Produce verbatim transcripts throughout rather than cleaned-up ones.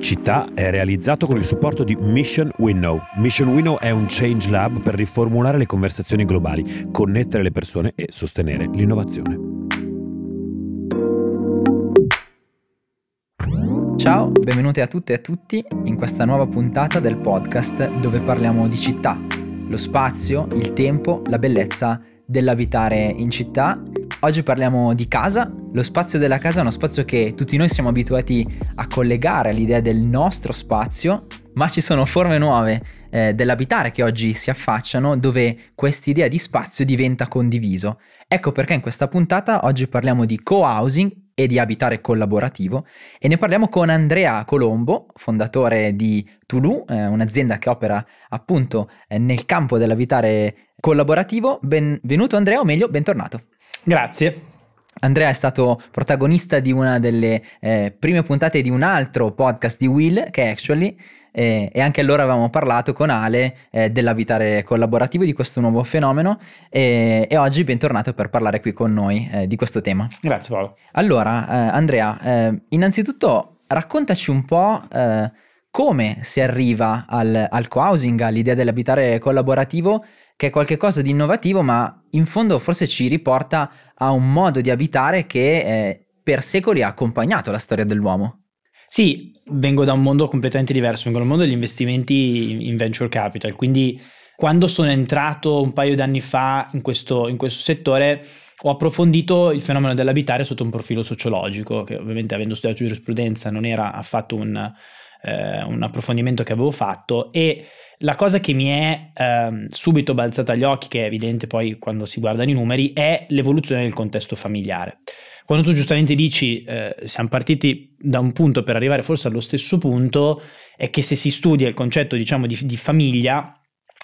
città è realizzato con il supporto di Mission Winnow. Mission Winnow è un change lab per riformulare le conversazioni globali, connettere le persone e sostenere l'innovazione. Ciao, benvenuti a tutte e a tutti in questa nuova puntata del podcast dove parliamo di città, lo spazio, il tempo, la bellezza dell'abitare in città. Oggi parliamo di casa. Lo spazio della casa è uno spazio che tutti noi siamo abituati a collegare all'idea del nostro spazio, ma ci sono forme nuove eh, dell'abitare che oggi si affacciano dove quest'idea di spazio diventa condiviso. Ecco perché in questa puntata oggi parliamo di co-housing e di abitare collaborativo e ne parliamo con Andrea Colombo, fondatore di Tulou, eh, un'azienda che opera appunto eh, nel campo dell'abitare collaborativo. Benvenuto Andrea, o meglio bentornato. Grazie. Andrea è stato protagonista di una delle eh, prime puntate di un altro podcast di Will, che è Actually, eh, e anche allora avevamo parlato con Ale eh, dell'abitare collaborativo, di questo nuovo fenomeno, eh, e oggi bentornato per parlare qui con noi eh, di questo tema. Grazie Paolo. Allora eh, Andrea, eh, innanzitutto raccontaci un po' eh, come si arriva al, al co-housing, all'idea dell'abitare collaborativo, che è qualcosa di innovativo ma in fondo forse ci riporta a un modo di abitare che eh, per secoli ha accompagnato la storia dell'uomo. Sì, vengo da un mondo completamente diverso, vengo dal mondo degli investimenti in venture capital, quindi quando sono entrato un paio d'anni fa in questo, in questo settore ho approfondito il fenomeno dell'abitare sotto un profilo sociologico, che ovviamente avendo studiato giurisprudenza non era affatto un, eh, un approfondimento che avevo fatto, e la cosa che mi è eh, subito balzata agli occhi, che è evidente poi quando si guardano i numeri, è l'evoluzione del contesto familiare. Quando tu giustamente dici eh, siamo partiti da un punto per arrivare forse allo stesso punto, è che se si studia il concetto diciamo di, di famiglia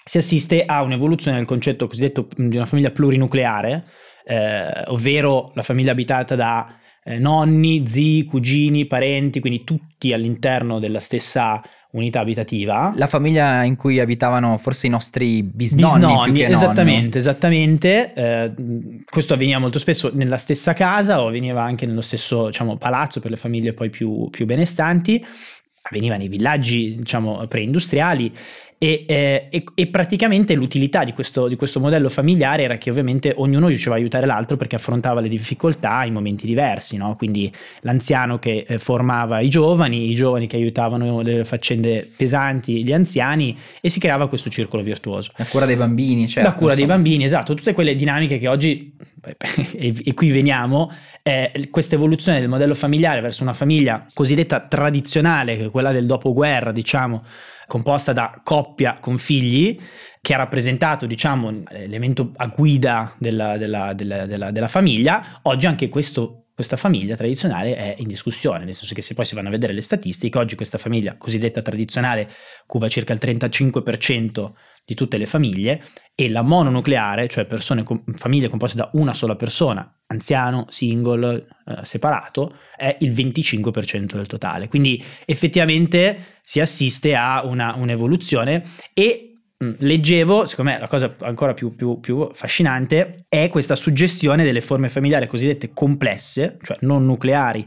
si assiste a un'evoluzione del concetto cosiddetto di una famiglia plurinucleare, eh, ovvero la famiglia abitata da eh, nonni, zii, cugini, parenti, quindi tutti all'interno della stessa unità abitativa. La famiglia in cui abitavano forse i nostri bisnonni, bisnonni più che esattamente, nonni. Esattamente, eh, questo avveniva molto spesso nella stessa casa o avveniva anche nello stesso diciamo, palazzo per le famiglie poi più, più benestanti, avveniva nei villaggi diciamo preindustriali e, eh, e, e praticamente l'utilità di questo, di questo modello familiare era che ovviamente ognuno riusciva a aiutare l'altro perché affrontava le difficoltà in momenti diversi, no? Quindi l'anziano che eh, formava i giovani, i giovani che aiutavano le faccende pesanti gli anziani, e si creava questo circolo virtuoso. La cura dei bambini, certo. La cura insomma. dei bambini, esatto, tutte quelle dinamiche che oggi, e, e qui veniamo, eh, questa evoluzione del modello familiare verso una famiglia cosiddetta tradizionale, che è quella del dopoguerra, diciamo, composta da coppia con figli, che ha rappresentato diciamo l'elemento a guida della, della, della, della, della famiglia. Oggi anche questo, questa famiglia tradizionale è in discussione, nel senso che se poi si vanno a vedere le statistiche, oggi questa famiglia cosiddetta tradizionale occupa circa il trentacinque per cento di tutte le famiglie, e la mononucleare, cioè persone, famiglie composte da una sola persona, anziano, single, eh, separato, è il venticinque per cento del totale. Quindi effettivamente si assiste a una, un'evoluzione, e mh, leggevo, secondo me la cosa ancora più, più, più affascinante è questa suggestione delle forme familiari cosiddette complesse, cioè non nucleari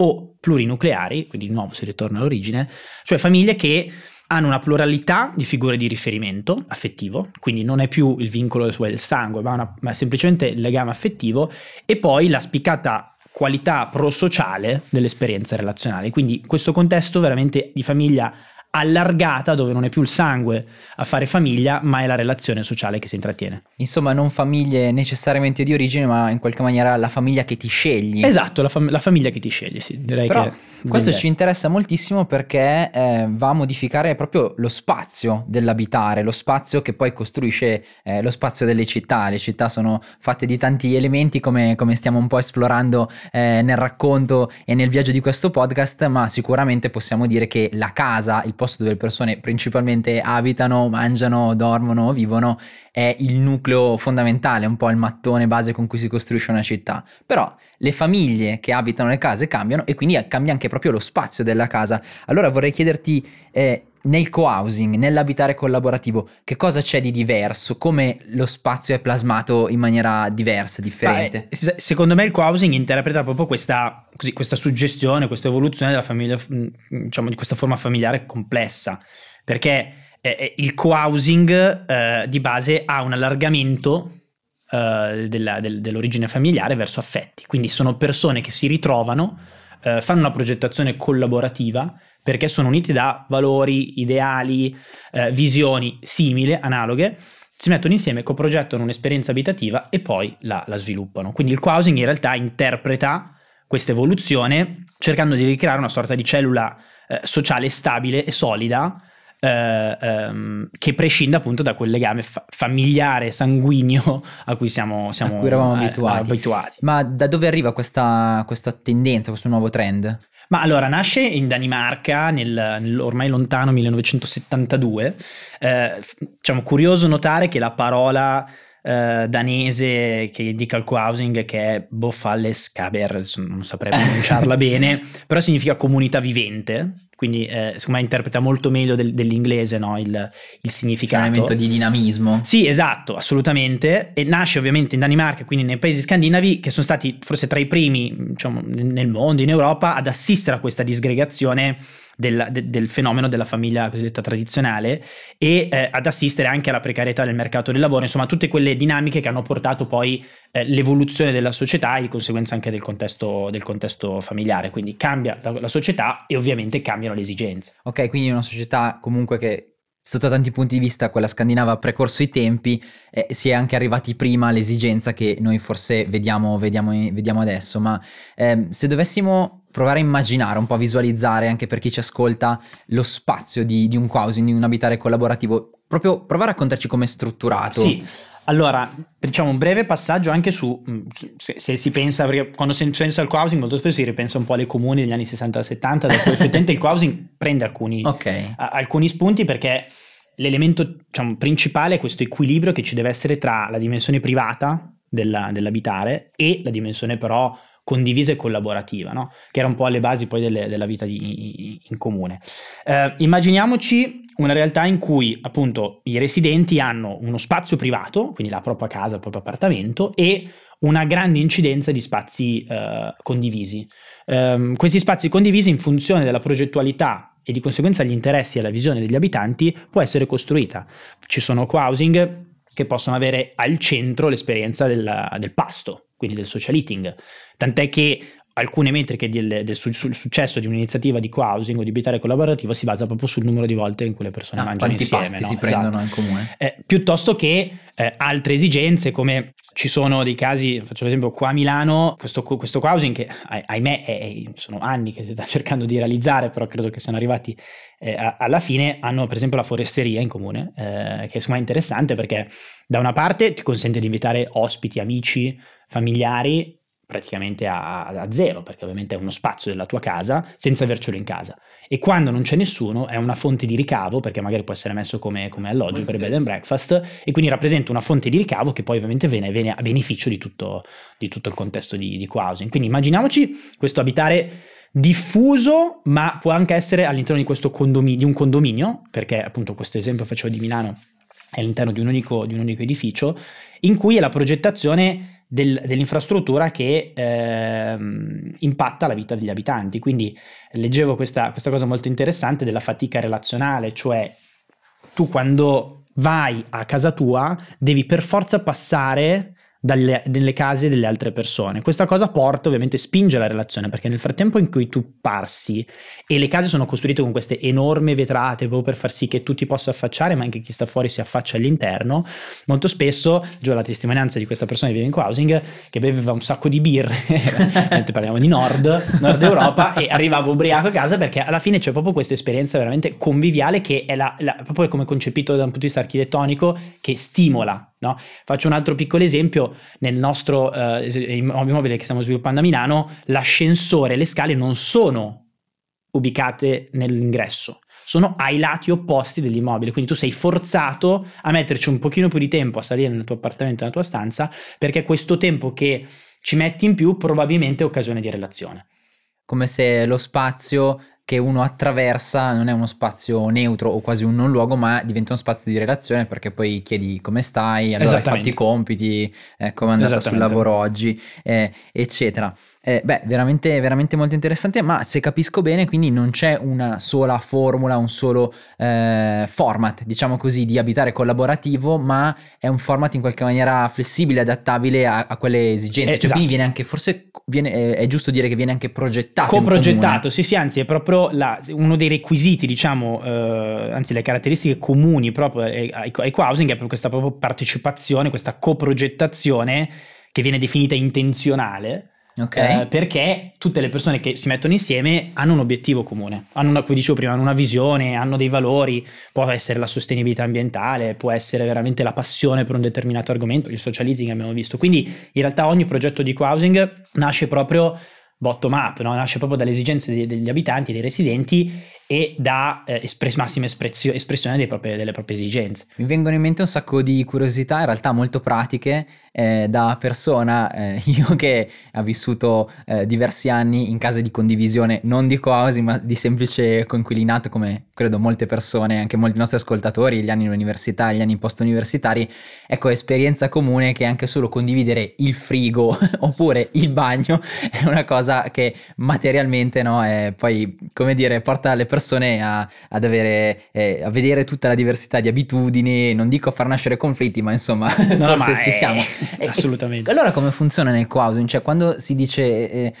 o plurinucleari, quindi di nuovo si ritorna all'origine, cioè famiglie che hanno una pluralità di figure di riferimento affettivo, quindi non è più il vincolo del sangue, ma, una, ma semplicemente il legame affettivo, e poi la spiccata qualità prosociale dell'esperienza relazionale. Quindi questo contesto veramente di famiglia allargata, dove non è più il sangue a fare famiglia, ma è la relazione sociale che si intrattiene. Insomma, non famiglie necessariamente di origine, ma in qualche maniera la famiglia che ti scegli. Esatto, la, fam- la famiglia che ti scegli, sì, direi. Però che questo ci interessa moltissimo perché eh, va a modificare proprio lo spazio dell'abitare, lo spazio che poi costruisce eh, lo spazio delle città. Le città sono fatte di tanti elementi, come, come stiamo un po' esplorando eh, nel racconto e nel viaggio di questo podcast, ma sicuramente possiamo dire che la casa, il posto dove le persone principalmente abitano, mangiano, dormono, vivono, è il nucleo fondamentale, un po' il mattone base con cui si costruisce una città. Però le famiglie che abitano le case cambiano, e quindi cambia anche proprio lo spazio della casa. Allora vorrei chiederti eh, nel co-housing, nell'abitare collaborativo, che cosa c'è di diverso? Come lo spazio è plasmato in maniera diversa, differente? Beh, secondo me il co-housing interpreta proprio questa, così, questa suggestione, questa evoluzione della famiglia, diciamo, di questa forma familiare complessa, perché eh, il co-housing eh, di base ha un allargamento eh, della, del, dell'origine familiare verso affetti, quindi sono persone che si ritrovano, eh, fanno una progettazione collaborativa perché sono uniti da valori, ideali, eh, visioni simili, analoghe, si mettono insieme, coprogettano un'esperienza abitativa e poi la, la sviluppano. Quindi il co-housing in realtà interpreta questa evoluzione cercando di ricreare una sorta di cellula eh, sociale stabile e solida eh, ehm, che prescinda appunto da quel legame fa- familiare, sanguigno a cui siamo, siamo a cui eravamo a, abituati. abituati. Ma da dove arriva questa, questa tendenza, questo nuovo trend? Ma allora, nasce in Danimarca nel, nel ormai lontano millenovecentosettantadue, eh, diciamo curioso notare che la parola eh, danese che indica il co-housing, che è bofalleskaber, non saprei pronunciarla bene, però significa comunità vivente, quindi eh, secondo me interpreta molto meglio del, dell'inglese, no? il, il significato. Un elemento di dinamismo. Sì, esatto, assolutamente, e nasce ovviamente in Danimarca, quindi nei paesi scandinavi, che sono stati forse tra i primi, diciamo, nel mondo, in Europa, ad assistere a questa disgregazione del, de, del fenomeno della famiglia cosiddetta tradizionale e eh, ad assistere anche alla precarietà del mercato del lavoro, insomma tutte quelle dinamiche che hanno portato poi eh, l'evoluzione della società e di conseguenza anche del contesto, del contesto familiare, quindi cambia la, la società e ovviamente cambiano le esigenze. Ok, quindi una società comunque che sotto tanti punti di vista quella scandinava ha precorso i tempi, eh, si è anche arrivati prima all'esigenza che noi forse vediamo, vediamo, vediamo adesso, ma ehm, se dovessimo provare a immaginare, un po' a visualizzare anche per chi ci ascolta lo spazio di, di un co-housing, di un abitare collaborativo, proprio provare a raccontarci com'è strutturato. Sì, allora diciamo un breve passaggio anche su, se, se si pensa, perché quando si pensa al co-housing molto spesso si ripensa un po' alle comuni degli anni sessanta settanta, da cui effettivamente il co-housing prende alcuni, okay. a, alcuni spunti, perché l'elemento, diciamo, principale è questo equilibrio che ci deve essere tra la dimensione privata della, dell'abitare e la dimensione però condivisa e collaborativa, no? Che era un po' alle basi poi delle, della vita di, in comune. Eh, immaginiamoci una realtà in cui appunto i residenti hanno uno spazio privato, quindi la propria casa, il proprio appartamento, e una grande incidenza di spazi eh, condivisi. Eh, questi spazi condivisi, in funzione della progettualità e di conseguenza agli interessi e alla visione degli abitanti, può essere costruita. Ci sono co-housing che possono avere al centro l'esperienza del, del pasto, quindi del social eating, tant'è che alcune metriche del, del su, sul successo di un'iniziativa di co-housing o di abitare collaborativo si basa proprio sul numero di volte in cui le persone ah, mangiano insieme. Quanti pasti no? si prendono esatto. in comune. Eh, piuttosto che eh, altre esigenze, come ci sono dei casi, faccio l'esempio qua a Milano, questo, questo co-housing che ahimè è, sono anni che si sta cercando di realizzare, però credo che siano arrivati eh, alla fine, hanno per esempio la foresteria in comune, eh, che è interessante perché da una parte ti consente di invitare ospiti, amici, familiari, praticamente a, a zero, perché ovviamente è uno spazio della tua casa senza avercelo in casa, e quando non c'è nessuno è una fonte di ricavo, perché magari può essere messo come, come alloggio per bed and breakfast, e quindi rappresenta una fonte di ricavo che poi ovviamente viene, viene a beneficio di tutto, di tutto il contesto di, di co-housing. Quindi immaginiamoci questo abitare diffuso, ma può anche essere all'interno di questo condominio, di un condominio, perché appunto questo esempio facevo di Milano è all'interno di un unico, di un unico edificio, in cui è la progettazione Del, dell'infrastruttura che eh, impatta la vita degli abitanti. Quindi leggevo questa, questa cosa molto interessante della fatica relazionale, cioè tu quando vai a casa tua devi per forza passare dalle, dalle case delle altre persone. Questa cosa porta ovviamente, spinge la relazione, perché nel frattempo in cui tu passi, e le case sono costruite con queste enorme vetrate proprio per far sì che tu ti possa affacciare, ma anche chi sta fuori si affaccia all'interno, molto spesso, giù alla testimonianza di questa persona che vive in co-housing, che beveva un sacco di birre parliamo di nord, nord Europa e arrivava ubriaco a casa, perché alla fine c'è proprio questa esperienza veramente conviviale, che è la, la, proprio come concepito da un punto di vista architettonico, che stimola. No? Faccio un altro piccolo esempio: nel nostro eh, immobile che stiamo sviluppando a Milano, l'ascensore e le scale non sono ubicate nell'ingresso, sono ai lati opposti dell'immobile, quindi tu sei forzato a metterci un pochino più di tempo a salire nel tuo appartamento, nella tua stanza, perché questo tempo che ci metti in più probabilmente è occasione di relazione. Come se lo spazio che uno attraversa, non è uno spazio neutro o quasi un non luogo, ma diventa uno spazio di relazione, perché poi chiedi come stai, allora hai fatto i compiti, eh, come è andata sul lavoro oggi, eh, eccetera. Eh, beh, veramente, veramente molto interessante, ma se capisco bene quindi non c'è una sola formula, un solo eh, format, diciamo così, di abitare collaborativo, ma è un format in qualche maniera flessibile, adattabile a, a quelle esigenze, eh, cioè, esatto. Quindi viene anche, forse viene, è, è giusto dire che viene anche progettato, coprogettato, sì sì, anzi è proprio la, uno dei requisiti, diciamo, eh, anzi le caratteristiche comuni proprio ai, ai, ai co-housing è proprio questa proprio partecipazione, questa coprogettazione che viene definita intenzionale. Okay. Eh, perché tutte le persone che si mettono insieme hanno un obiettivo comune, hanno una, come dicevo prima, hanno una visione, hanno dei valori, può essere la sostenibilità ambientale, può essere veramente la passione per un determinato argomento, il socializing abbiamo visto. Quindi in realtà ogni progetto di co-housing nasce proprio bottom up, no? Nasce proprio dalle esigenze degli, degli abitanti, dei residenti e da eh, espres- massima esprezio- espressione dei propri, delle proprie esigenze. Mi vengono in mente un sacco di curiosità, in realtà molto pratiche, eh, da persona, eh, io che ho vissuto eh, diversi anni in case di condivisione, non di co-housing ma di semplice coinquilinato, come credo molte persone, anche molti nostri ascoltatori, gli anni in università, gli anni in post universitari, ecco, esperienza comune che anche solo condividere il frigo oppure il bagno è una cosa che materialmente, no, eh, poi, come dire, porta le persone a, ad avere, eh, a vedere tutta la diversità di abitudini, non dico a far nascere conflitti, ma insomma, no, forse ma ci siamo. È, eh, assolutamente. Eh, allora come funziona nel co-housing? Cioè quando si dice eh,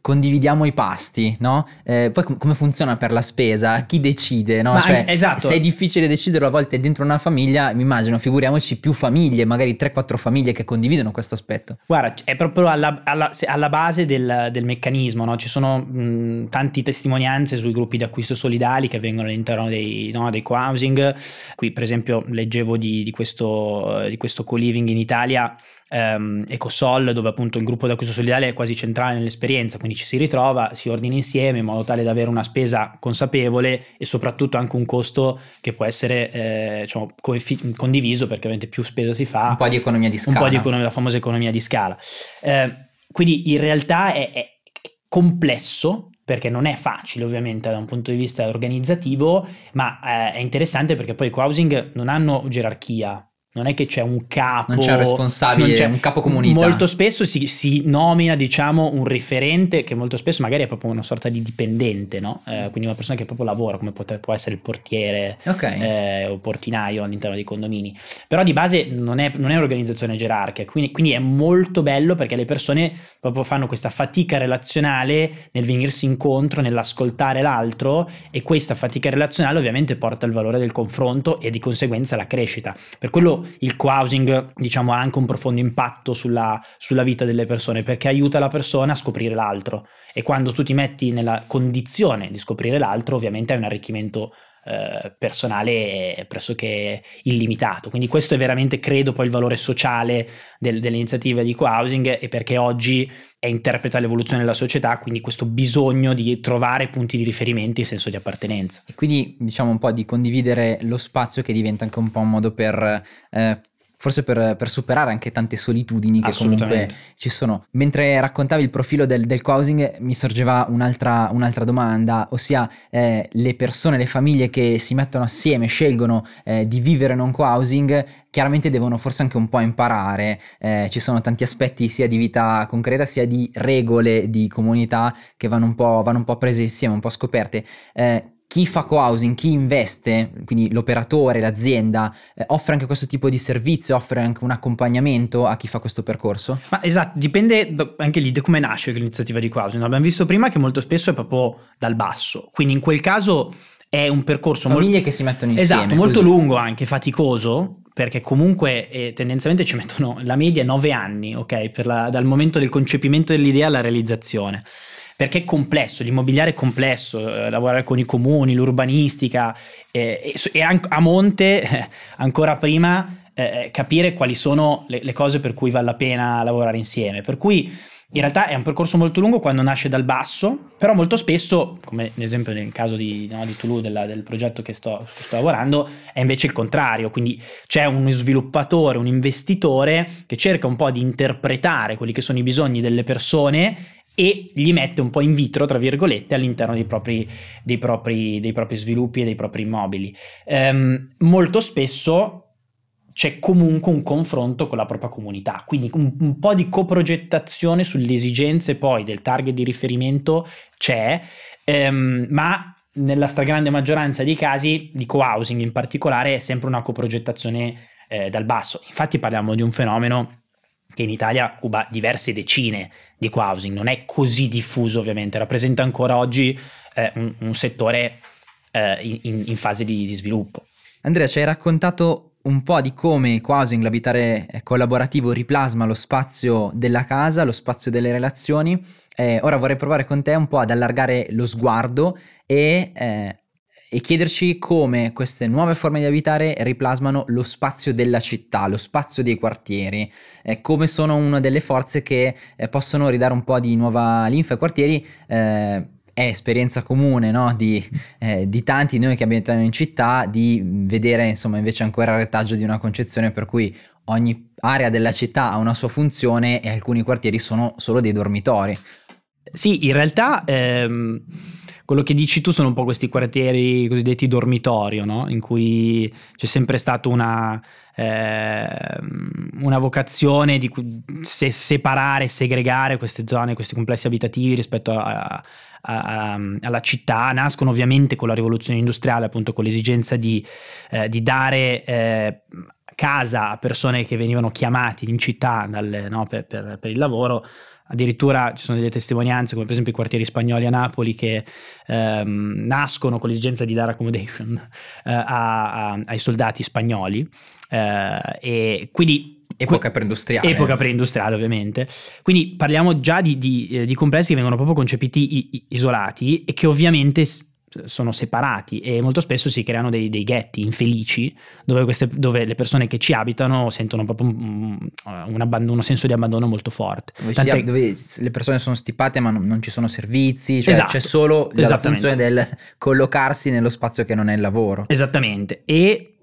condividiamo i pasti, no? Eh, poi com- come funziona per la spesa? Chi decide, no? Ma, cioè, esatto. Se è difficile deciderlo a volte dentro una famiglia, mi immagino, figuriamoci più famiglie, magari tre quattro famiglie che condividono questo aspetto. Guarda, è proprio alla, alla, alla base del, del meccanismo, no? Ci sono mh, tanti testimonianze sui gruppi di acquisto solidali che avvengono all'interno dei, no, dei co-housing. Qui per esempio leggevo di, di questo, di questo co-living in Italia, ehm, EcoSol, dove appunto il gruppo di acquisto solidale è quasi centrale nell'esperienza, quindi ci si ritrova, si ordina insieme in modo tale da avere una spesa consapevole e soprattutto anche un costo che può essere eh, diciamo, co- condiviso, perché ovviamente più spesa si fa, un po' di economia di scala, un po' di economia, la famosa economia di scala. Eh, Quindi in realtà è, è complesso, perché non è facile ovviamente da un punto di vista organizzativo, ma eh, è interessante perché poi i co-housing non hanno gerarchia, non è che c'è un capo, non c'è un responsabile, non c'è un capo comunità. Molto spesso si, si nomina, diciamo, un referente che molto spesso magari è proprio una sorta di dipendente, no? Eh, quindi una persona che proprio lavora, come può, può essere il portiere, okay, eh, o portinaio all'interno dei condomini. Però di base non è, non è un'organizzazione gerarchica, quindi, quindi è molto bello perché le persone proprio fanno questa fatica relazionale nel venirsi incontro, nell'ascoltare l'altro, e questa fatica relazionale ovviamente porta al valore del confronto e di conseguenza alla crescita. Per quello il co-housing, diciamo, ha anche un profondo impatto sulla, sulla vita delle persone, perché aiuta la persona a scoprire l'altro, e quando tu ti metti nella condizione di scoprire l'altro ovviamente hai un arricchimento eh, personale pressoché illimitato. Quindi questo è veramente, credo, poi il valore sociale del, dell'iniziativa di co-housing, e perché oggi è interpreta l'evoluzione della società, quindi questo bisogno di trovare punti di riferimento e senso di appartenenza. E quindi diciamo un po' di condividere lo spazio, che diventa anche un po' un modo per eh, forse per, per superare anche tante solitudini che comunque ci sono. Mentre raccontavi il profilo del, del co-housing mi sorgeva un'altra, un'altra domanda, ossia eh, le persone, le famiglie che si mettono assieme, scelgono eh, di vivere in un co-housing, chiaramente devono forse anche un po' imparare, eh, ci sono tanti aspetti sia di vita concreta sia di regole di comunità che vanno un po', vanno un po' prese insieme, un po' scoperte. Eh, Chi fa co-housing, chi investe, quindi l'operatore, l'azienda, eh, offre anche questo tipo di servizio, offre anche un accompagnamento a chi fa questo percorso? Ma esatto, dipende do, anche lì da come nasce l'iniziativa di co-housing. Abbiamo visto prima che molto spesso è proprio dal basso, quindi in quel caso è un percorso... Famiglie molto, che si mettono insieme. Esatto, molto così. Lungo anche, faticoso, perché comunque eh, tendenzialmente ci mettono, la media, nove anni, ok? Per la, dal momento del concepimento dell'idea alla realizzazione. Perché è complesso, l'immobiliare è complesso, eh, lavorare con i comuni, l'urbanistica eh, e, e an- a monte, eh, ancora prima, eh, capire quali sono le, le cose per cui vale la pena lavorare insieme. Per cui in realtà è un percorso molto lungo quando nasce dal basso, però molto spesso, come ad esempio nel caso di, no, di Tulou, della, del progetto che sto, sto lavorando, è invece il contrario. Quindi c'è uno sviluppatore, un investitore che cerca un po' di interpretare quelli che sono i bisogni delle persone e gli mette un po' in vitro, tra virgolette, all'interno dei propri, dei propri, dei propri sviluppi e dei propri immobili. Ehm, molto spesso c'è comunque un confronto con la propria comunità, quindi un, un po' di coprogettazione sulle esigenze poi del target di riferimento c'è, ehm, ma nella stragrande maggioranza dei casi di co-housing in particolare è sempre una coprogettazione eh, dal basso. Infatti parliamo di un fenomeno che in Italia cuba diverse decine di co-housing, non è così diffuso ovviamente, rappresenta ancora oggi eh, un, un settore eh, in, in fase di, di sviluppo. Andrea, ci hai raccontato un po' di come il co-housing, l'abitare collaborativo, riplasma lo spazio della casa, lo spazio delle relazioni. Eh, ora vorrei provare con te un po' ad allargare lo sguardo e, eh, e chiederci come queste nuove forme di abitare riplasmano lo spazio della città, lo spazio dei quartieri, eh, come sono una delle forze che eh, possono ridare un po' di nuova linfa ai quartieri. eh, È esperienza comune, no? di, eh, di tanti di noi che abitiamo in città, di vedere insomma invece ancora il retaggio di una concezione per cui ogni area della città ha una sua funzione e alcuni quartieri sono solo dei dormitori. Sì, in realtà ehm, quello che dici tu sono un po' questi quartieri cosiddetti dormitorio, no? In cui c'è sempre stata una, eh, una vocazione di se- separare, segregare queste zone, questi complessi abitativi rispetto a, a, a, alla città. Nascono ovviamente con la rivoluzione industriale, appunto con l'esigenza di, eh, di dare... Eh, casa a persone che venivano chiamati in città dal, no, per, per, per il lavoro. Addirittura ci sono delle testimonianze come per esempio i quartieri spagnoli a Napoli che ehm, nascono con l'esigenza di dare accommodation eh, a, a, ai soldati spagnoli, eh, e quindi epoca preindustriale. Epoca preindustriale ovviamente, quindi parliamo già di, di, di complessi che vengono proprio concepiti isolati e che ovviamente sono separati e molto spesso si creano dei, dei ghetti infelici dove, queste, dove le persone che ci abitano sentono proprio un, un, abbandono, un senso di abbandono molto forte. Dove, Tant'è... si, dove le persone sono stipate ma non, non ci sono servizi, cioè esatto, c'è solo la funzione del collocarsi nello spazio che non è il lavoro. Esattamente, e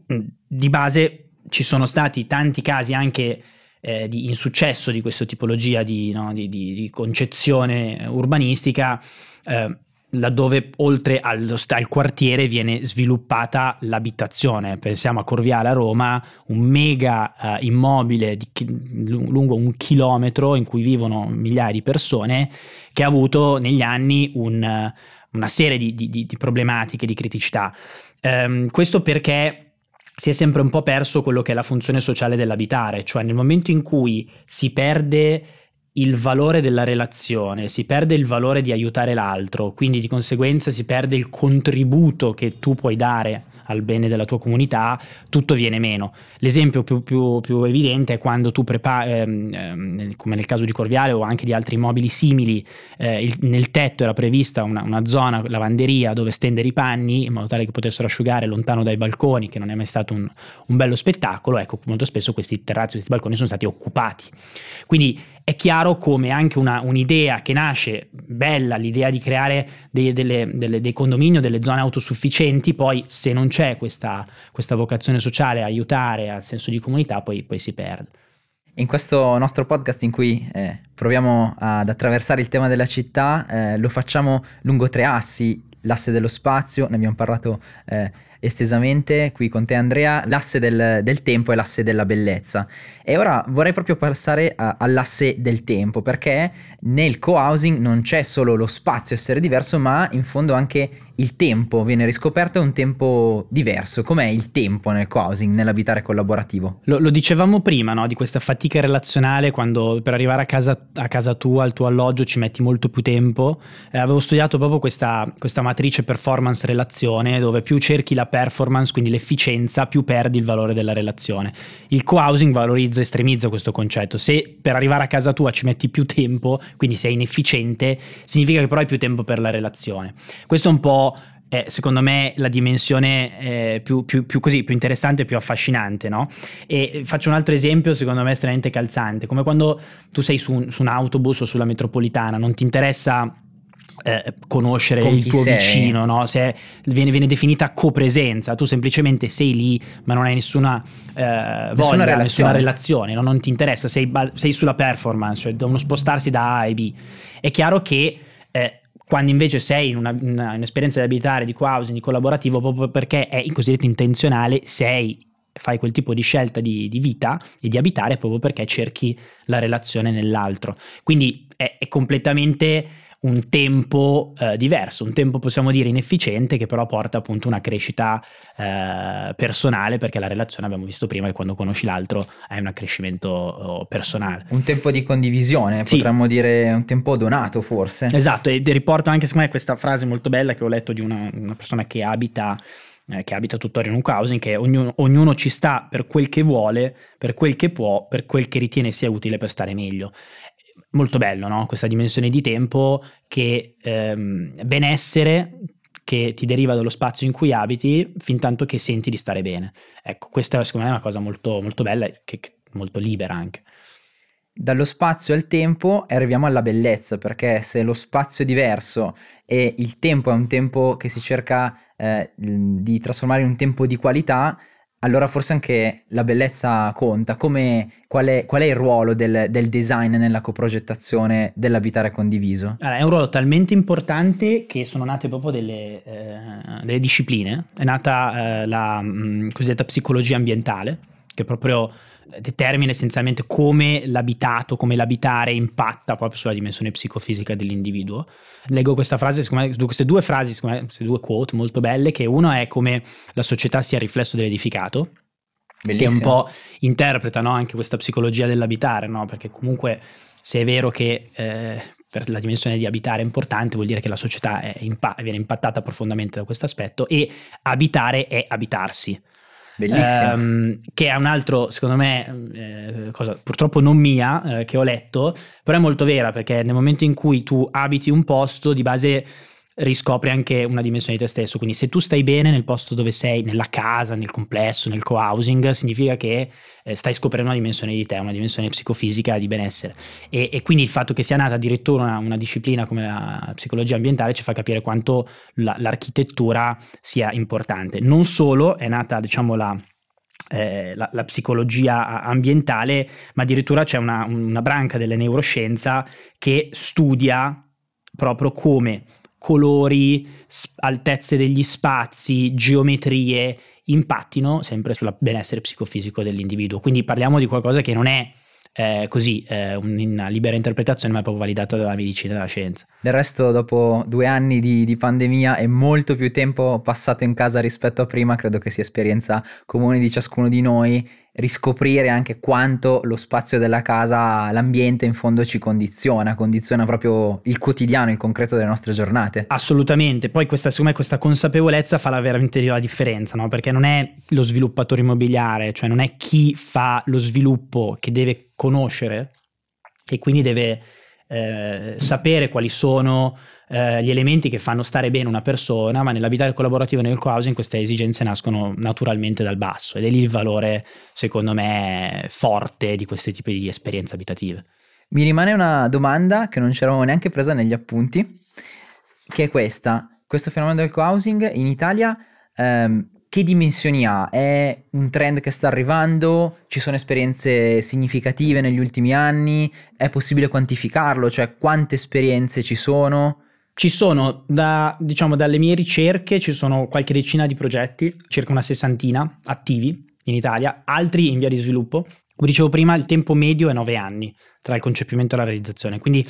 di base ci sono stati tanti casi anche eh, di insuccesso di questa tipologia di, no, di, di, di concezione urbanistica, eh, laddove oltre allo, al quartiere viene sviluppata l'abitazione. Pensiamo a Corviale a Roma, un mega uh, immobile di, lungo un chilometro in cui vivono migliaia di persone, che ha avuto negli anni un, una serie di, di, di problematiche, di criticità. Um, questo perché si è sempre un po' perso quello che è la funzione sociale dell'abitare, cioè nel momento in cui si perde il valore della relazione, si perde il valore di aiutare l'altro, quindi di conseguenza si perde il contributo che tu puoi dare al bene della tua comunità, tutto viene meno. L'esempio più, più, più evidente è quando tu prepari, ehm, come nel caso di Corviale o anche di altri immobili simili, eh, il, nel tetto era prevista una, una zona lavanderia dove stendere i panni in modo tale che potessero asciugare lontano dai balconi, che non è mai stato un, un bello spettacolo. Ecco, molto spesso questi terrazzi, questi balconi sono stati occupati. Quindi è chiaro come anche una, un'idea che nasce bella, l'idea di creare dei, delle, delle, dei condomini o delle zone autosufficienti, poi se non c'è questa, questa vocazione sociale a aiutare, al senso di comunità, poi, poi si perde. In questo nostro podcast in cui eh, proviamo ad attraversare il tema della città, eh, lo facciamo lungo tre assi. L'asse dello spazio, ne abbiamo parlato eh, estesamente qui con te Andrea, l'asse del, del tempo e l'asse della bellezza. E ora vorrei proprio passare a, all'asse del tempo, perché nel co-housing non c'è solo lo spazio essere diverso, ma in fondo anche il tempo viene riscoperto, è un tempo diverso. Com'è il tempo nel co-housing, nell'abitare collaborativo? Lo, lo dicevamo prima, no? Di questa fatica relazionale, quando per arrivare a casa, a casa tua, al tuo alloggio, ci metti molto più tempo. Eh, avevo studiato proprio questa, questa matrice performance-relazione, dove più cerchi la performance, quindi l'efficienza, più perdi il valore della relazione. Il co-housing valorizza, estremizza questo concetto. Se per arrivare a casa tua ci metti più tempo, quindi sei inefficiente, significa che però hai più tempo per la relazione. Questo è un po' è, secondo me, la dimensione eh, più, più, più, così, più interessante e più affascinante, no? E faccio un altro esempio secondo me estremamente calzante, come quando tu sei su un, su un autobus o sulla metropolitana, non ti interessa Eh, conoscere con il tuo sei. vicino, no? Se viene, viene definita copresenza, tu semplicemente sei lì ma non hai nessuna eh, voglia, nessuna relazione, nessuna relazione no? Non ti interessa, sei, sei sulla performance, cioè uno spostarsi da A e B. È chiaro che eh, quando invece sei in, una, in un'esperienza di abitare, di co-housing, di collaborativo, proprio perché è cosiddetto intenzionale, sei fai quel tipo di scelta di, di vita e di abitare proprio perché cerchi la relazione nell'altro. Quindi è, è completamente un tempo eh, diverso, un tempo possiamo dire inefficiente, che però porta appunto una crescita eh, personale, perché la relazione, abbiamo visto prima, che quando conosci l'altro hai un accrescimento oh, personale. Un tempo di condivisione, sì. Potremmo dire un tempo donato forse. Esatto, e riporto anche secondo me questa frase molto bella che ho letto di una, una persona che abita eh, che abita tuttora in un housing, che ognuno, ognuno ci sta per quel che vuole, per quel che può, per quel che ritiene sia utile per stare meglio. Molto bello, no? Questa dimensione di tempo, che ehm, benessere che ti deriva dallo spazio in cui abiti fin tanto che senti di stare bene. Ecco, questa secondo me è una cosa molto, molto bella e che, che molto libera anche. Dallo spazio al tempo arriviamo alla bellezza, perché se lo spazio è diverso e il tempo è un tempo che si cerca eh, di trasformare in un tempo di qualità, allora forse anche la bellezza conta. Come, qual è, qual è il ruolo del, del design nella coprogettazione dell'abitare condiviso? Allora, è un ruolo talmente importante che sono nate proprio delle, eh, delle discipline. È nata eh, la mh, cosiddetta psicologia ambientale, che proprio determina essenzialmente come l'abitato, come l'abitare impatta proprio sulla dimensione psicofisica dell'individuo. Leggo questa frase, secondo me, queste due frasi, secondo me, queste due quote molto belle, che una è come la società sia il riflesso dell'edificato, bellissimo, che un po' interpreta, no, anche questa psicologia dell'abitare, no? Perché comunque se è vero che eh, per la dimensione di abitare è importante, vuol dire che la società è impa- viene impattata profondamente da questo aspetto, e abitare è abitarsi. Bellissimo. Um, che è un altro, secondo me, eh, cosa purtroppo non mia, eh, che ho letto, però è molto vera, perché nel momento in cui tu abiti un posto, di base riscopri anche una dimensione di te stesso. Quindi se tu stai bene nel posto dove sei, nella casa, nel complesso, nel co-housing, significa che eh, stai scoprendo una dimensione di te, una dimensione psicofisica di benessere, e, e quindi il fatto che sia nata addirittura una, una disciplina come la psicologia ambientale ci fa capire quanto la, l'architettura sia importante. Non solo è nata, diciamo, la Eh, la, la psicologia ambientale, ma addirittura c'è una, una branca delle neuroscienza che studia proprio come colori, altezze degli spazi, geometrie impattino sempre sul benessere psicofisico dell'individuo. Quindi parliamo di qualcosa che non è Eh, così, eh, una libera interpretazione, ma è proprio validata dalla medicina e dalla scienza. Del resto, dopo due anni di, di pandemia e molto più tempo passato in casa rispetto a prima, credo che sia esperienza comune di ciascuno di noi riscoprire anche quanto lo spazio della casa, l'ambiente in fondo ci condiziona, condiziona proprio il quotidiano, il concreto delle nostre giornate. Assolutamente. Poi questa, secondo me, questa consapevolezza fa la veramente la differenza, no? Perché non è lo sviluppatore immobiliare, cioè non è chi fa lo sviluppo che deve conoscere e quindi deve eh, sapere quali sono eh, gli elementi che fanno stare bene una persona, ma nell'abitare collaborativo e nel co-housing queste esigenze nascono naturalmente dal basso, ed è lì il valore, secondo me, forte di questi tipi di esperienze abitative. Mi rimane una domanda che non c'eravamo neanche presa negli appunti, che è questa: questo fenomeno del co-housing in Italia ehm, che dimensioni ha? È un trend che sta arrivando? Ci sono esperienze significative negli ultimi anni? È possibile quantificarlo? Cioè, quante esperienze ci sono? Ci sono, da, diciamo, dalle mie ricerche ci sono qualche decina di progetti, circa una sessantina attivi in Italia, altri in via di sviluppo. Come dicevo prima, il tempo medio è nove anni tra il concepimento e la realizzazione, quindi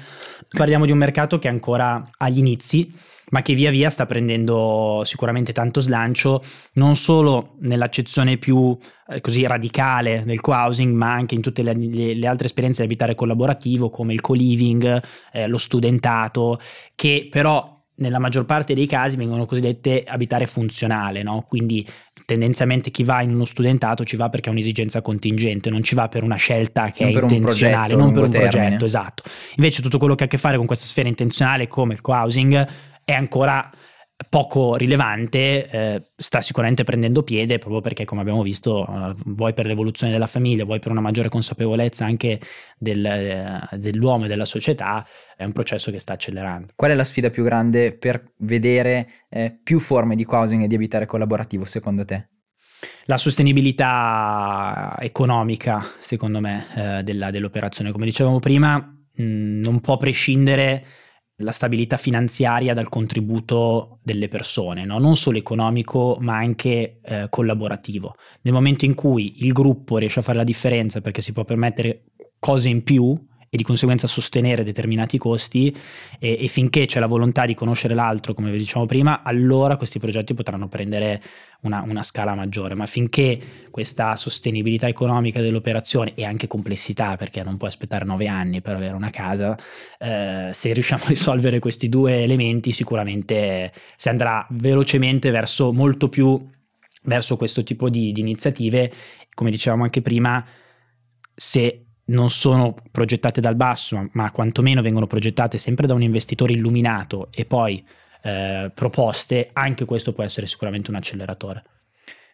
parliamo di un mercato che è ancora agli inizi, ma che via via sta prendendo sicuramente tanto slancio, non solo nell'accezione più eh, così radicale del co-housing, ma anche in tutte le, le, le altre esperienze di abitare collaborativo, come il co-living, eh, lo studentato, che però nella maggior parte dei casi vengono cosiddette abitare funzionale, no? Quindi tendenzialmente chi va in uno studentato ci va perché è un'esigenza contingente, non ci va per una scelta che non è intenzionale, non per un progetto, non per un progetto, esatto. Invece tutto quello che ha a che fare con questa sfera intenzionale, come il co-housing, è ancora poco rilevante eh, sta sicuramente prendendo piede, proprio perché, come abbiamo visto, eh, vuoi per l'evoluzione della famiglia, vuoi per una maggiore consapevolezza anche del, eh, dell'uomo e della società, è un processo che sta accelerando. Qual è la sfida più grande per vedere eh, più forme di co-housing e di abitare collaborativo, secondo te? La sostenibilità economica, secondo me, eh, della, dell'operazione. Come dicevamo prima, mh, non può prescindere la stabilità finanziaria dal contributo delle persone, no? Non solo economico, ma anche eh, collaborativo. Nel momento in cui il gruppo riesce a fare la differenza, perché si può permettere cose in più e di conseguenza sostenere determinati costi, e, e finché c'è la volontà di conoscere l'altro, come vi dicevamo prima, allora questi progetti potranno prendere una, una scala maggiore. Ma finché questa sostenibilità economica dell'operazione, e anche complessità, perché non puoi aspettare nove anni per avere una casa, eh, se riusciamo a risolvere questi due elementi, sicuramente si andrà velocemente verso molto più verso questo tipo di, di iniziative. Come dicevamo anche prima, se non sono progettate dal basso, ma quantomeno vengono progettate sempre da un investitore illuminato e poi eh, proposte, anche questo può essere sicuramente un acceleratore.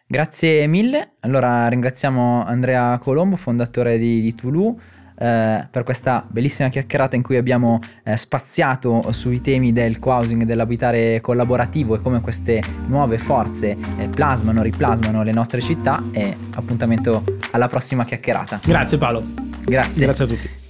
Grazie mille. Allora ringraziamo Andrea Colombo, fondatore di, di Tulou, eh, per questa bellissima chiacchierata in cui abbiamo eh, spaziato sui temi del co-housing e dell'abitare collaborativo e come queste nuove forze eh, plasmano, riplasmano le nostre città. E appuntamento alla prossima chiacchierata. Grazie Paolo. Grazie. Grazie a tutti.